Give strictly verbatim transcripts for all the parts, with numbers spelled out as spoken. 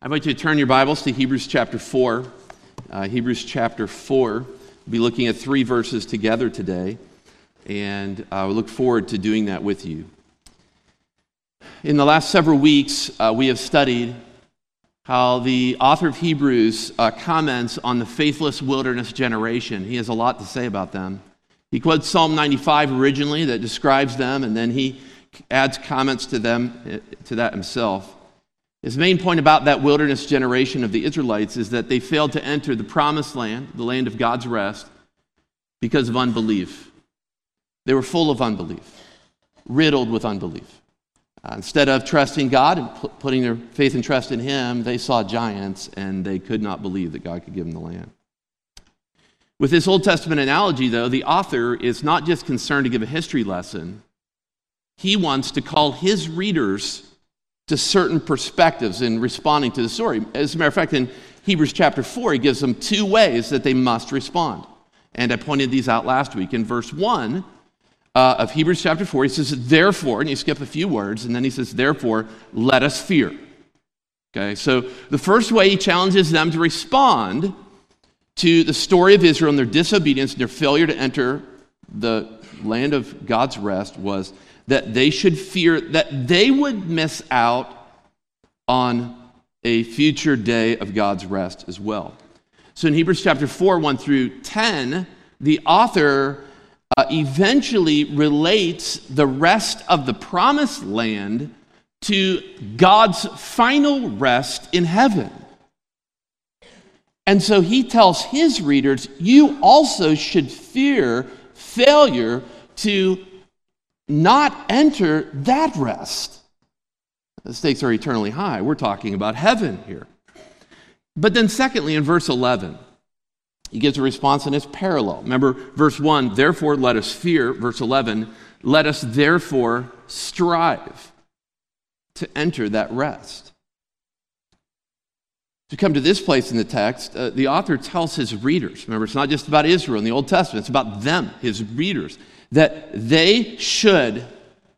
I invite you to turn your Bibles to Hebrews chapter four. Uh, Hebrews chapter four. We'll be looking at three verses together today, and I uh, look forward to doing that with you. In the last several weeks, uh, we have studied how the author of Hebrews uh, comments on the faithless wilderness generation. He has a lot to say about them. He quotes Psalm ninety-five originally that describes them, and then he adds comments to them to that himself. His main point about that wilderness generation of the Israelites is that they failed to enter the promised land, the land of God's rest, because of unbelief. They were full of unbelief, riddled with unbelief. Uh, instead of trusting God and p- putting their faith and trust in Him, they saw giants and they could not believe that God could give them the land. With this Old Testament analogy, though, the author is not just concerned to give a history lesson. He wants to call his readers to certain perspectives in responding to the story. As a matter of fact, in Hebrews chapter four, he gives them two ways that they must respond. And I pointed these out last week. In verse one uh, of Hebrews chapter four, he says, therefore, and you skip a few words, and then he says, therefore, let us fear. Okay, so the first way he challenges them to respond to the story of Israel and their disobedience and their failure to enter the land of God's rest was that they should fear that they would miss out on a future day of God's rest as well. So in Hebrews chapter four, one through ten, the author uh, eventually relates the rest of the promised land to God's final rest in heaven. And so he tells his readers, you also should fear failure to not enter that rest. The stakes are eternally high. We're talking about heaven here. But then secondly, in verse eleven, he gives a response and it's parallel. Remember verse one, therefore let us fear. Verse eleven, let us therefore strive to enter that rest. To come to this place in the text, uh, the author tells his readers, remember it's not just about Israel in the Old Testament, it's about them, his readers, that they should,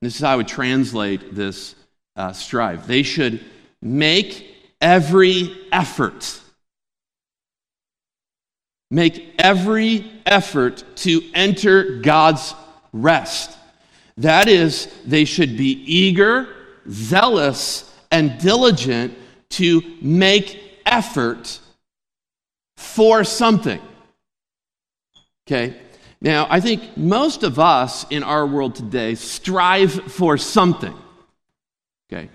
this is how I would translate this uh, strive, they should make every effort, make every effort to enter God's rest. That is, they should be eager, zealous, and diligent to make effort for something. Okay? Now, I think most of us in our world today strive for something, okay?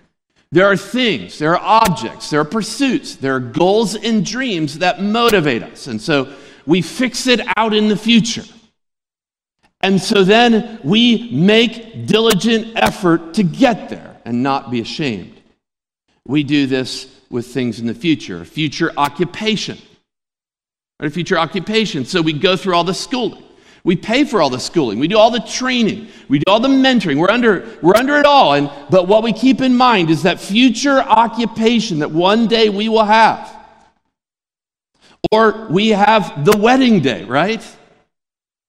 There are things, there are objects, there are pursuits, there are goals and dreams that motivate us. And so we fix it out in the future. And so then we make diligent effort to get there and not be ashamed. We do this with things in the future, a future occupation, right? A future occupation. So we go through all the schooling. We pay for all the schooling. We do all the training. We do all the mentoring. We're under, we're under it all. And but what we keep in mind is that future occupation that one day we will have. Or we have the wedding day, right?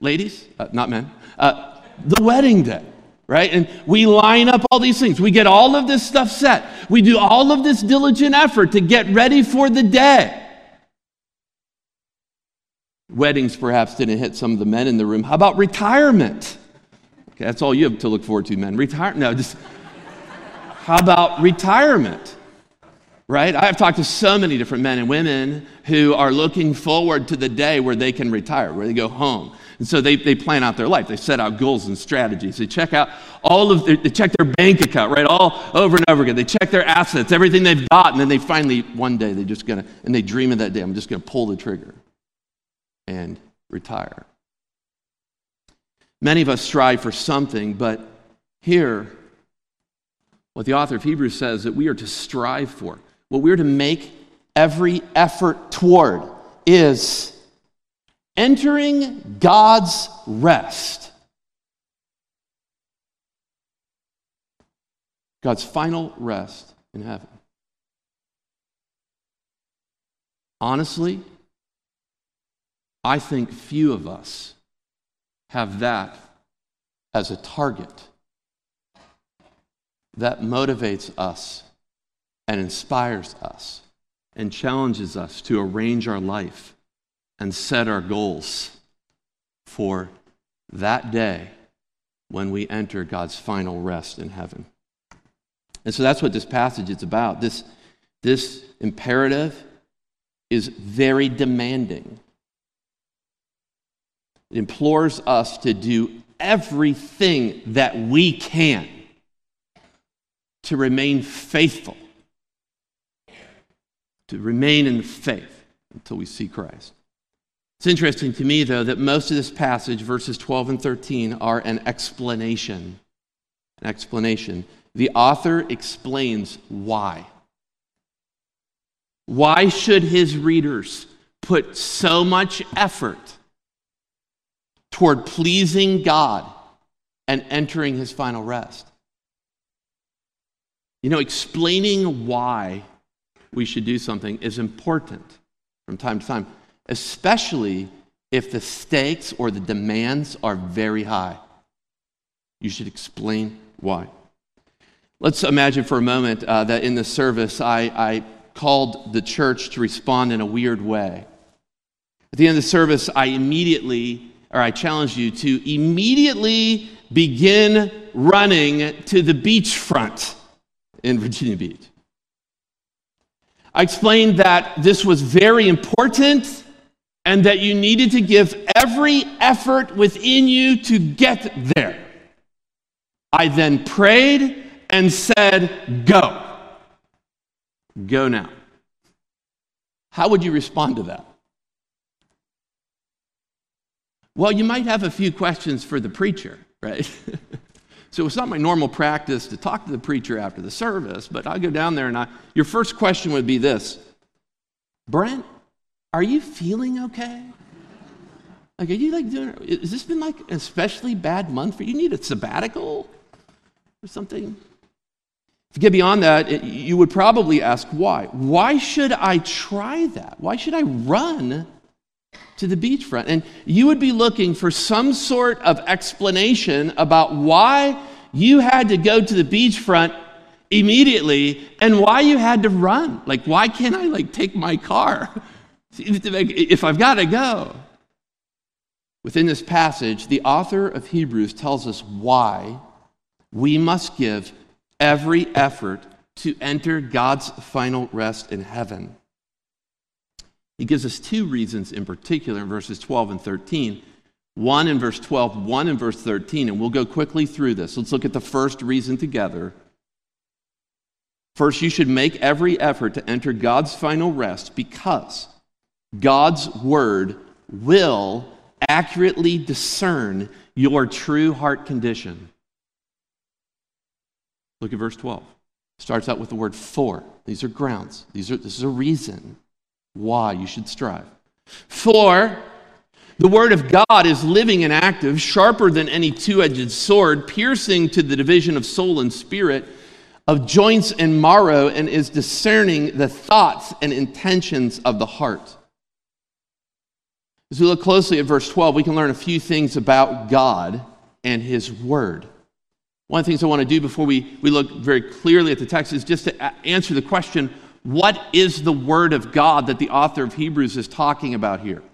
Ladies, uh, not men. Uh, the wedding day, right? And we line up all these things. We get all of this stuff set. We do all of this diligent effort to get ready for the day. Weddings perhaps didn't hit some of the men in the room. How about retirement? Okay, that's all you have to look forward to, men. Retire? No, just how about retirement? Right? I've talked to so many different men and women who are looking forward to the day where they can retire, where they go home. And so they, they plan out their life. They set out goals and strategies. They check out all of their, they check their bank account, right? All over and over again. They check their assets, everything they've got, and then they finally, one day, they're just gonna, and they dream of that day. I'm just gonna pull the trigger and retire. Many of us strive for something, but here, what the author of Hebrews says that we are to strive for, what we are to make every effort toward is entering God's rest. God's final rest in heaven. Honestly, I think few of us have that as a target that motivates us and inspires us and challenges us to arrange our life and set our goals for that day when we enter God's final rest in heaven. And so that's what this passage is about. This, this imperative is very demanding. It implores us to do everything that we can to remain faithful, to remain in faith until we see Christ. It's interesting to me, though, that most of this passage, verses twelve and thirteen, are an explanation. An explanation. The author explains why. Why should his readers put so much effort toward pleasing God and entering his final rest? You know, explaining why we should do something is important from time to time, especially if the stakes or the demands are very high. You should explain why. Let's imagine for a moment uh, that in this service, I, I called the church to respond in a weird way. At the end of the service, I immediately, or I challenged you to immediately begin running to the beachfront in Virginia Beach. I explained that this was very important and that you needed to give every effort within you to get there. I then prayed and said, go. Go now. How would you respond to that? Well, you might have a few questions for the preacher, right? So it's not my normal practice to talk to the preacher after the service, but I'll go down there and I, your first question would be this. Brent, are you feeling okay? Like, are you like doing, has this been like an especially bad month for you? You need a sabbatical or something? To get beyond that, it, you would probably ask why. Why should I try that? Why should I run to the beachfront? And you would be looking for some sort of explanation about why you had to go to the beachfront immediately and why you had to run. Like, why can't I, like, take my car if I've got to go? Within this passage, the author of Hebrews tells us why we must give every effort to enter God's final rest in heaven. He gives us two reasons in particular in verses twelve and thirteen. One in verse twelve, one in verse thirteen, and we'll go quickly through this. Let's look at the first reason together. First, you should make every effort to enter God's final rest because God's word will accurately discern your true heart condition. Look at verse twelve. It starts out with the word for. These are grounds. These are, this is a reason why you should strive. For the word of God is living and active, sharper than any two-edged sword, piercing to the division of soul and spirit, of joints and marrow, and is discerning the thoughts and intentions of the heart. As we look closely at verse twelve, we can learn a few things about God and his word. One of the things I want to do before we, we look very clearly at the text is just to answer the question, what is the word of God that the author of Hebrews is talking about here?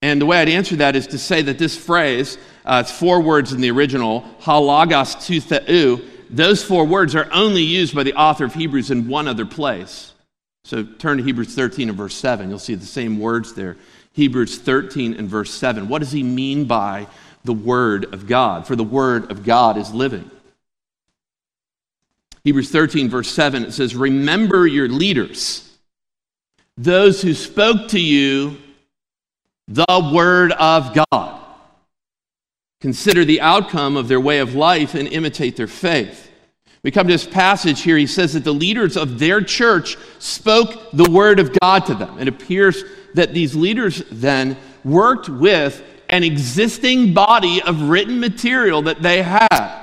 And the way I'd answer that is to say that this phrase, uh, it's four words in the original, halagos tutheu, those four words are only used by the author of Hebrews in one other place. So turn to Hebrews thirteen and verse seven. You'll see the same words there. Hebrews thirteen and verse seven. What does he mean by the word of God? For the word of God is living. Hebrews thirteen, verse seven, it says, remember your leaders, those who spoke to you the word of God. Consider the outcome of their way of life and imitate their faith. We come to this passage here. He says that the leaders of their church spoke the word of God to them. It appears that these leaders then worked with an existing body of written material that they had.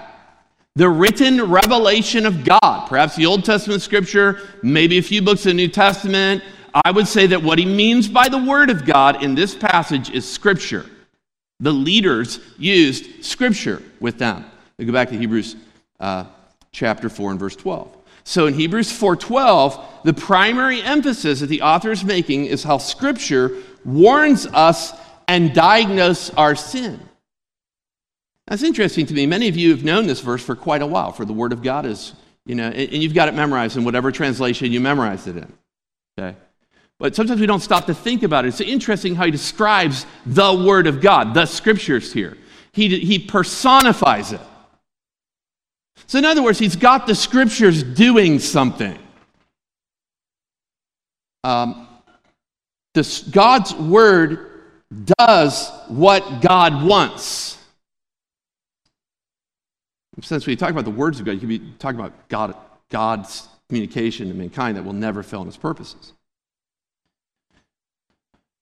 The written revelation of God, perhaps the Old Testament scripture, maybe a few books of the New Testament. I would say that what he means by the word of God in this passage is scripture. The leaders used scripture with them. We go back to Hebrews uh, chapter four and verse twelve. So in Hebrews four twelve, the primary emphasis that the author is making is how Scripture warns us and diagnoses our sin. That's interesting to me. Many of you have known this verse for quite a while, for the Word of God is, you know, and you've got it memorized in whatever translation you memorized it in, okay? But sometimes we don't stop to think about it. It's interesting how he describes the Word of God, the Scriptures here. He, he personifies it. So in other words, he's got the Scriptures doing something. Um, this, God's Word does what God wants. Since we talk about the words of God, you could be talking about God, God's communication to mankind that will never fail in its purposes.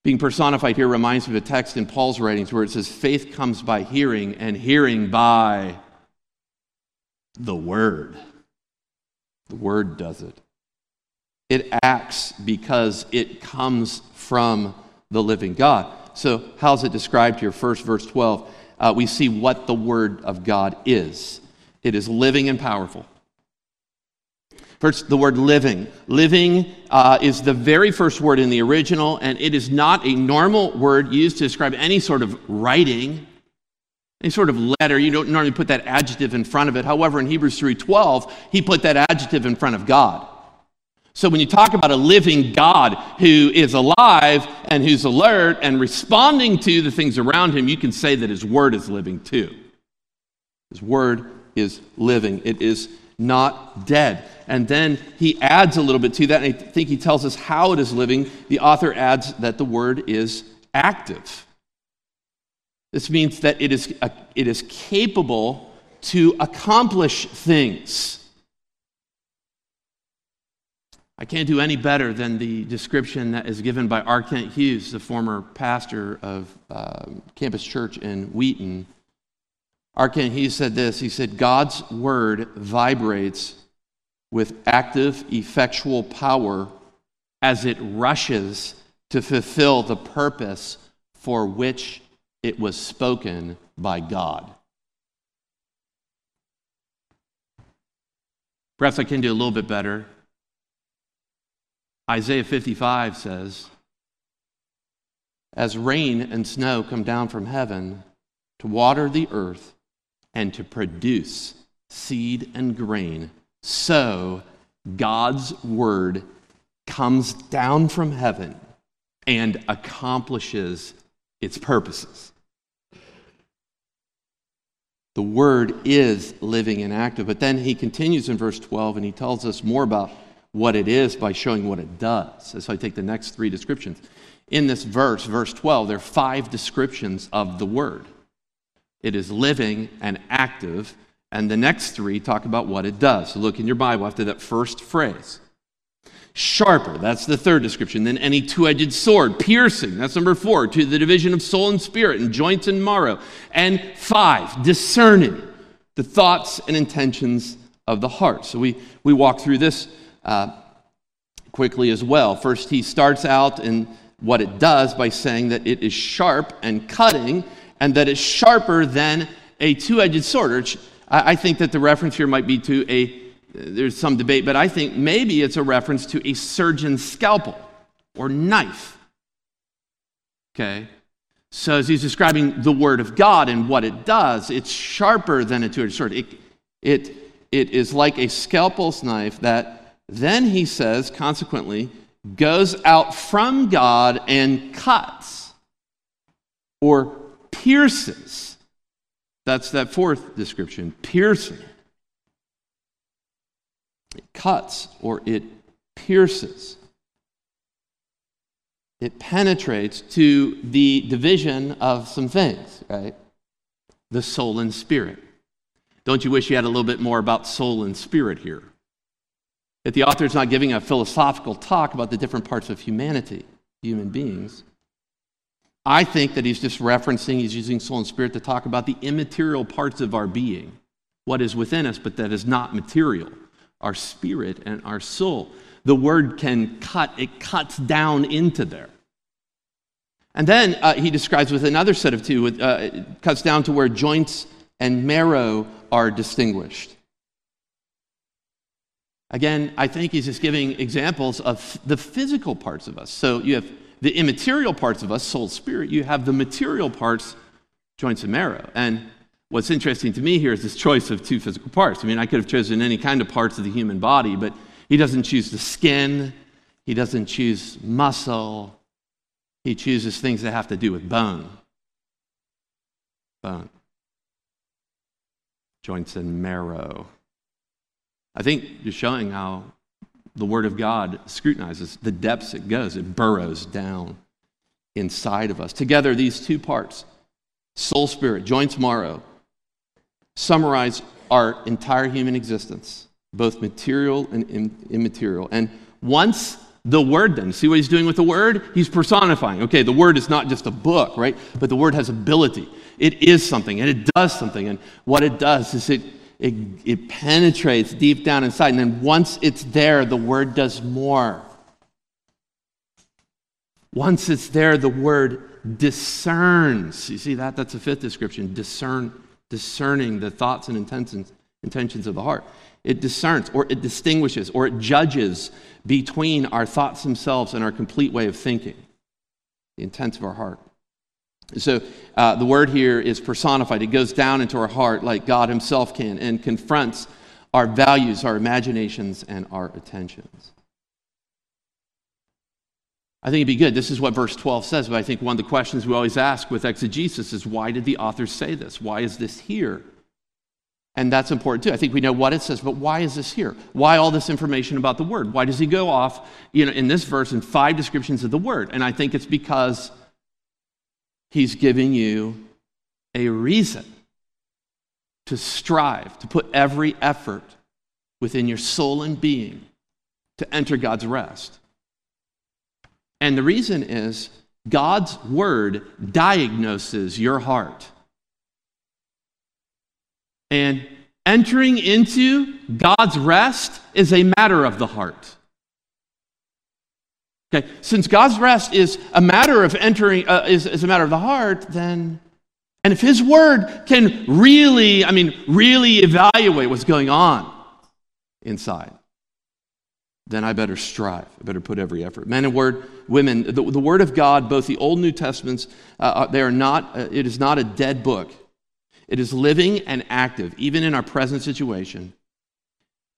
Being personified here reminds me of a text in Paul's writings where it says, faith comes by hearing, and hearing by the Word. The Word does it. It acts because it comes from the living God. So how's it described here? First, verse twelve, uh, we see what the Word of God is. It is living and powerful. First, the word living. Living uh, is the very first word in the original, and it is not a normal word used to describe any sort of writing, any sort of letter. You don't normally put that adjective in front of it. However, in Hebrews three twelve, he put that adjective in front of God. So when you talk about a living God who is alive and who's alert and responding to the things around him, you can say that his word is living too. His word is living. It is not dead. And then he adds a little bit to that, and I think he tells us how it is living. The author adds that the word is active. This means that it is, it is capable to accomplish things. I can't do any better than the description that is given by R. Kent Hughes, the former pastor of uh, Campus Church in Wheaton. R. Kent Hughes said this, he said, God's word vibrates with active, effectual power as it rushes to fulfill the purpose for which it was spoken by God. Perhaps I can do a little bit better. Isaiah fifty-five says, as rain and snow come down from heaven to water the earth and to produce seed and grain, so God's word comes down from heaven and accomplishes its purposes. The word is living and active. But then he continues in verse twelve, and he tells us more about what it is by showing what it does. And so I take the next three descriptions. In this verse, verse twelve, there are five descriptions of the word. It is living and active, and the next three talk about what it does. So look in your Bible after that first phrase. Sharper, that's the third description. Then any two-edged sword. Piercing, that's number four. To the division of soul and spirit and joints and marrow. And five, discerning the thoughts and intentions of the heart. So we, we walk through this Uh, quickly as well. First, he starts out in what it does by saying that it is sharp and cutting, and that it's sharper than a two-edged sword. I think that the reference here might be to a, there's some debate, but I think maybe it's a reference to a surgeon's scalpel or knife. Okay? So as he's describing the Word of God and what it does, it's sharper than a two-edged sword. It, it, it is like a scalpel's knife that then he says, consequently, goes out from God and cuts or pierces. That's that fourth description, piercing. It cuts or it pierces. It penetrates to the division of some things, right? The soul and spirit. Don't you wish you had a little bit more about soul and spirit here? That the author is not giving a philosophical talk about the different parts of humanity, human beings. I think that he's just referencing, he's using soul and spirit to talk about the immaterial parts of our being, what is within us, but that is not material, our spirit and our soul. The word can cut, it cuts down into there. And then uh, he describes with another set of two, with, uh, it cuts down to where joints and marrow are distinguished. Again, I think he's just giving examples of the physical parts of us. So you have the immaterial parts of us, soul, spirit. You have the material parts, joints and marrow. And what's interesting to me here is this choice of two physical parts. I mean, I could have chosen any kind of parts of the human body, but he doesn't choose the skin. He doesn't choose muscle. He chooses things that have to do with bone. Bone. Joints and marrow. I think just showing how the Word of God scrutinizes the depths it goes. It burrows down inside of us. Together, these two parts, soul, spirit, joints, marrow, summarize our entire human existence, both material and immaterial. And once the Word then, see what he's doing with the Word? He's personifying. Okay, the Word is not just a book, right? But the Word has ability. It is something, and it does something. And what it does is it It, it penetrates deep down inside. And then once it's there, the Word does more. Once it's there, the Word discerns. You see that? That's the fifth description. Discern, discerning the thoughts and intentions, intentions of the heart. It discerns, or it distinguishes, or it judges between our thoughts themselves and our complete way of thinking, the intents of our heart. So uh, the Word here is personified. It goes down into our heart like God himself can and confronts our values, our imaginations, and our attentions. I think it'd be good. This is what verse twelve says, but I think one of the questions we always ask with exegesis is, why did the author say this? Why is this here? And that's important too. I think we know what it says, but why is this here? Why all this information about the Word? Why does he go off, you know, in this verse in five descriptions of the Word? And I think it's because he's giving you a reason to strive, to put every effort within your soul and being to enter God's rest. And the reason is God's Word diagnoses your heart. And entering into God's rest is a matter of the heart. Okay. Since God's rest is a matter of entering, uh, is, is a matter of the heart, then, and if his Word can really, I mean, really evaluate what's going on inside, then I better strive. I better put every effort. Men and word, women, the, the Word of God, both the Old and New Testaments, uh, they are not, uh, it is not a dead book. It is living and active, even in our present situation.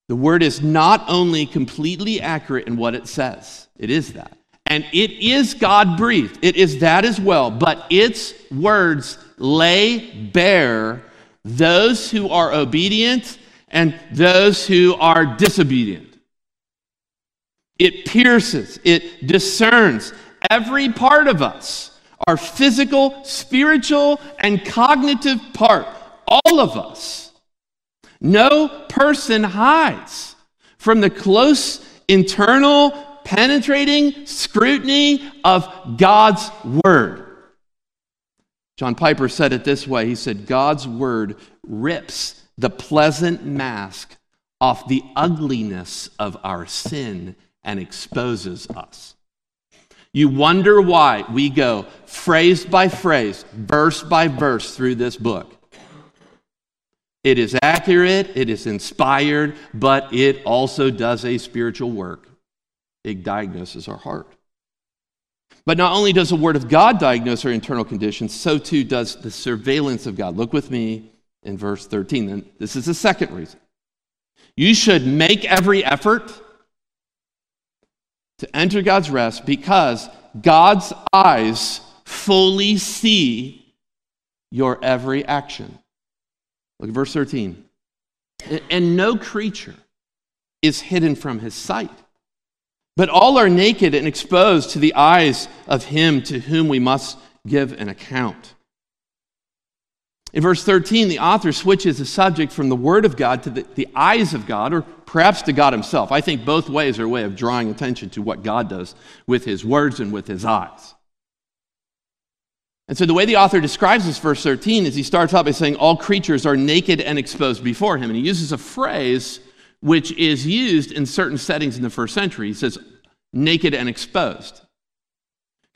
The Word is not only completely accurate in what it says, it is that. And it is God-breathed, it is that as well, but its words lay bare those who are obedient and those who are disobedient. It pierces, it discerns every part of us, our physical, spiritual, and cognitive part, all of us. No person hides from the close, internal, penetrating scrutiny of God's Word. John Piper said it this way. He said, God's Word rips the pleasant mask off the ugliness of our sin and exposes us. You wonder why we go phrase by phrase, verse by verse through this book. It is accurate, it is inspired, but it also does a spiritual work. It diagnoses our heart. But not only does the Word of God diagnose our internal conditions, so too does the surveillance of God. Look with me in verse thirteen. And this is the second reason. You should make every effort to enter God's rest because God's eyes fully see your every action. Look at verse thirteen. And no creature is hidden from his sight, but all are naked and exposed to the eyes of him to whom we must give an account. In verse thirteen, the author switches the subject from the Word of God to the, the eyes of God, or perhaps to God himself. I think both ways are a way of drawing attention to what God does with his words and with his eyes. And so the way the author describes this verse thirteen is he starts out by saying all creatures are naked and exposed before him. And he uses a phrase which is used in certain settings in the first century. He says naked and exposed.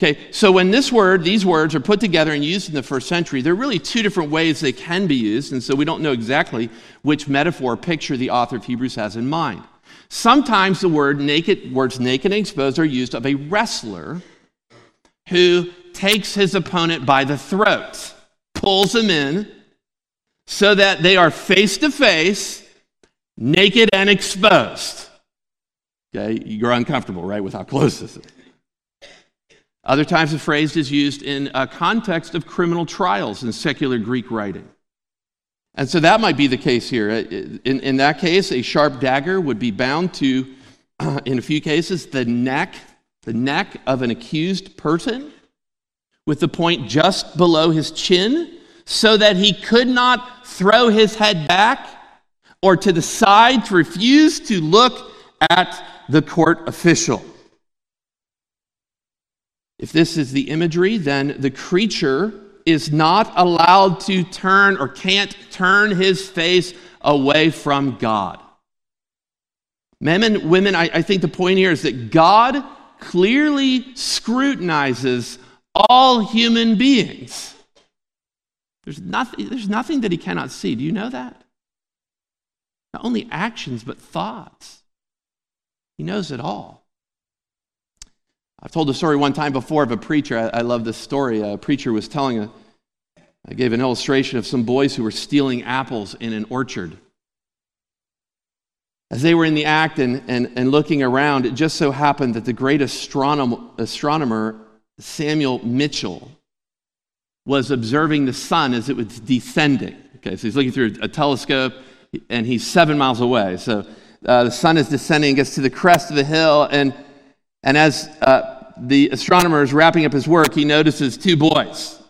Okay, so when this word, these words are put together and used in the first century, there are really two different ways they can be used. And so we don't know exactly which metaphor or picture the author of Hebrews has in mind. Sometimes the word naked, words naked and exposed are used of a wrestler who takes his opponent by the throat, pulls him in, so that they are face to face, naked and exposed. Okay, you're uncomfortable, right, with how close this is. Other times the phrase is used in a context of criminal trials in secular Greek writing. And so that might be the case here. In, in that case, a sharp dagger would be bound to, uh, in a few cases, the neck, the neck of an accused person with the point just below his chin so that he could not throw his head back or to the side to refuse to look at the court official. If this is the imagery, then the creature is not allowed to turn or can't turn his face away from God. Men and women, I, I think the point here is that God clearly scrutinizes all human beings. There's nothing, there's nothing that he cannot see. Do you know that? Not only actions, but thoughts. He knows it all. I've told the story one time before of a preacher. I, I love this story. A preacher was telling, a, I gave an illustration of some boys who were stealing apples in an orchard. As they were in the act and, and, and looking around, it just so happened that the great astronomer, astronomer Samuel Mitchell was observing the sun as it was descending. Okay, so he's looking through a telescope, and he's seven miles away. So uh, the sun is descending, gets to the crest of the hill, and And as uh, the astronomer is wrapping up his work, he notices two boys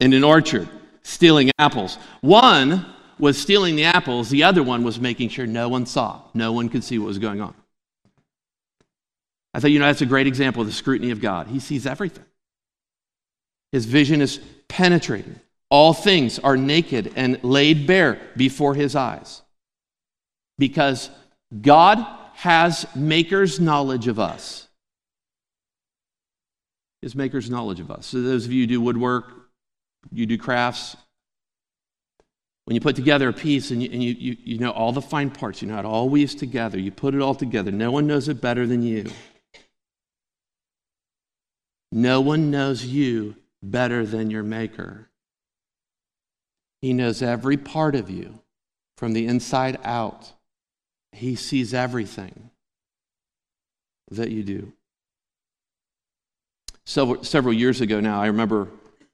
in an orchard stealing apples. One was stealing the apples. The other one was making sure no one saw. No one could see what was going on. I thought, you know, that's a great example of the scrutiny of God. He sees everything. His vision is penetrating. All things are naked and laid bare before his eyes. Because God has maker's knowledge of us. Is maker's knowledge of us. So those of you who do woodwork, you do crafts, when you put together a piece and, you, and you, you, you know all the fine parts, you know how it all weaves together, you put it all together, no one knows it better than you. No one knows you better than your maker. He knows every part of you from the inside out. He sees everything that you do. So, several years ago now, I remember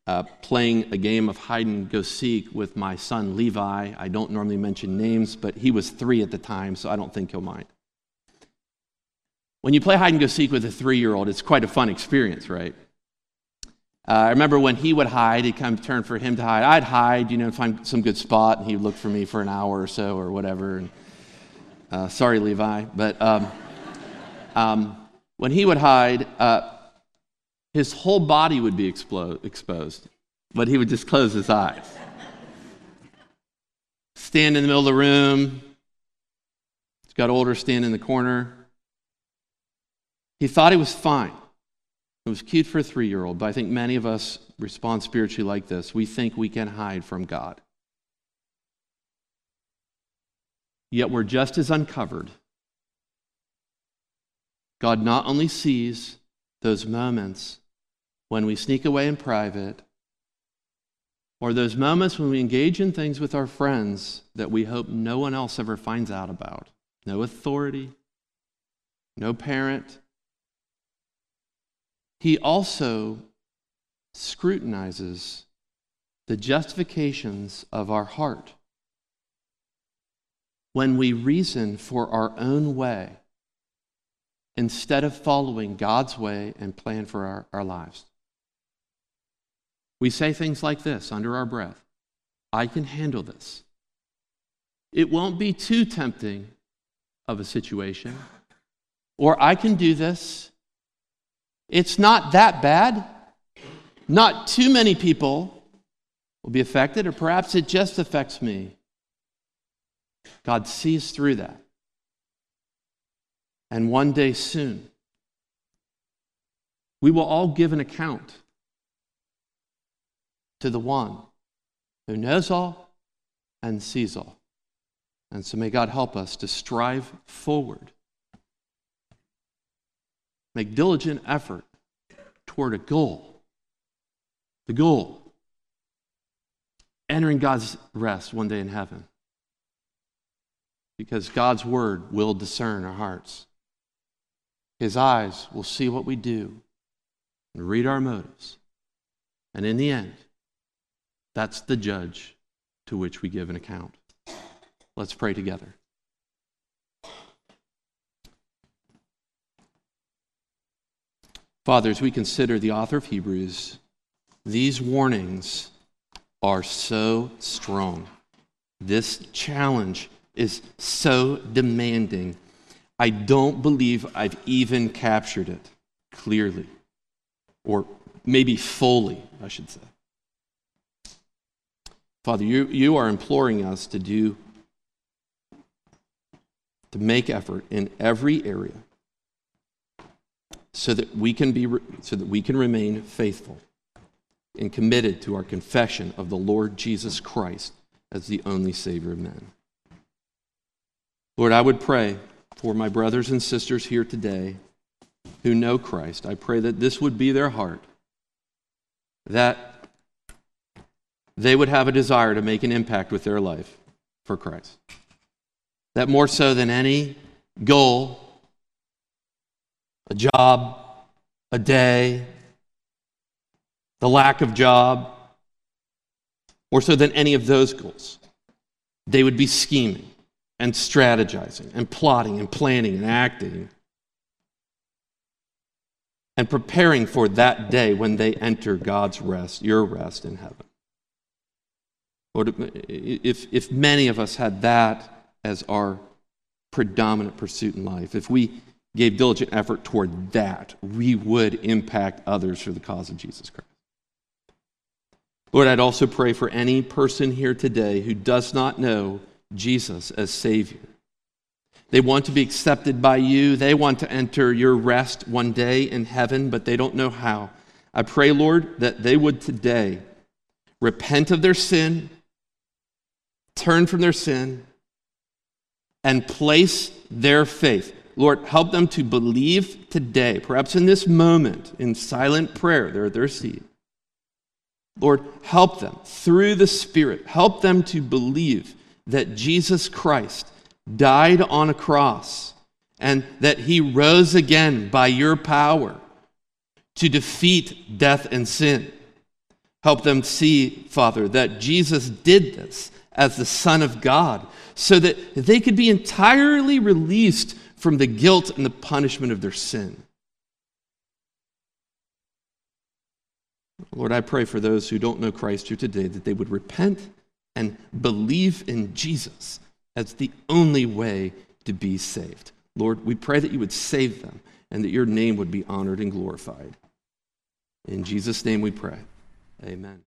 uh, playing a game of hide and go seek with my son Levi. I don't normally mention names, but he was three at the time, so I don't think he'll mind. When you play hide and go seek with a three-year-old, it's quite a fun experience, right? Uh, I remember when he would hide, it'd come turn for him to hide. I'd hide, you know, find some good spot, and he'd look for me for an hour or so or whatever. And, uh, sorry, Levi, but um, um, when he would hide. Uh, His whole body would be explo- exposed, but he would just close his eyes. Stand in the middle of the room. He's got older, stand in the corner. He thought he was fine. It was cute for a three-year-old, but I think many of us respond spiritually like this. We think we can hide from God. Yet we're just as uncovered. God not only sees those moments when we sneak away in private, or those moments when we engage in things with our friends that we hope no one else ever finds out about. No authority, no parent. He also scrutinizes the justifications of our heart when we reason for our own way instead of following God's way and plan for our, our lives. We say things like this under our breath. I can handle this. It won't be too tempting of a situation. Or I can do this. It's not that bad. Not too many people will be affected, or perhaps it just affects me. God sees through that. And one day soon, we will all give an account to the one who knows all and sees all. And so may God help us to strive forward. Make diligent effort toward a goal. The goal. Entering God's rest one day in heaven. Because God's word will discern our hearts. His eyes will see what we do and read our motives. And in the end, that's the judge to which we give an account. Let's pray together. Father, as we consider the author of Hebrews, these warnings are so strong. This challenge is so demanding. I don't believe I've even captured it clearly, or maybe fully, I should say. Father, you, you are imploring us to do, to make effort in every area so that we can be, so that we can remain faithful and committed to our confession of the Lord Jesus Christ as the only Savior of men. Lord, I would pray for my brothers and sisters here today who know Christ. I pray that this would be their heart, that they would have a desire to make an impact with their life for Christ. That more so than any goal, a job, a day, the lack of job, more so than any of those goals, they would be scheming and strategizing and plotting and planning and acting and preparing for that day when they enter God's rest, your rest in heaven. Lord, if, if many of us had that as our predominant pursuit in life, if we gave diligent effort toward that, we would impact others for the cause of Jesus Christ. Lord, I'd also pray for any person here today who does not know Jesus as Savior. They want to be accepted by you. They want to enter your rest one day in heaven, but they don't know how. I pray, Lord, that they would today repent of their sin, turn from their sin, and place their faith. Lord, help them to believe today, perhaps in this moment, in silent prayer, they're at their seat. Lord, help them through the Spirit. Help them to believe that Jesus Christ died on a cross and that he rose again by your power to defeat death and sin. Help them see, Father, that Jesus did this as the Son of God so that they could be entirely released from the guilt and the punishment of their sin. Lord, I pray for those who don't know Christ here today that they would repent and believe in Jesus as the only way to be saved. Lord, we pray that you would save them and that your name would be honored and glorified. In Jesus' name we pray. Amen.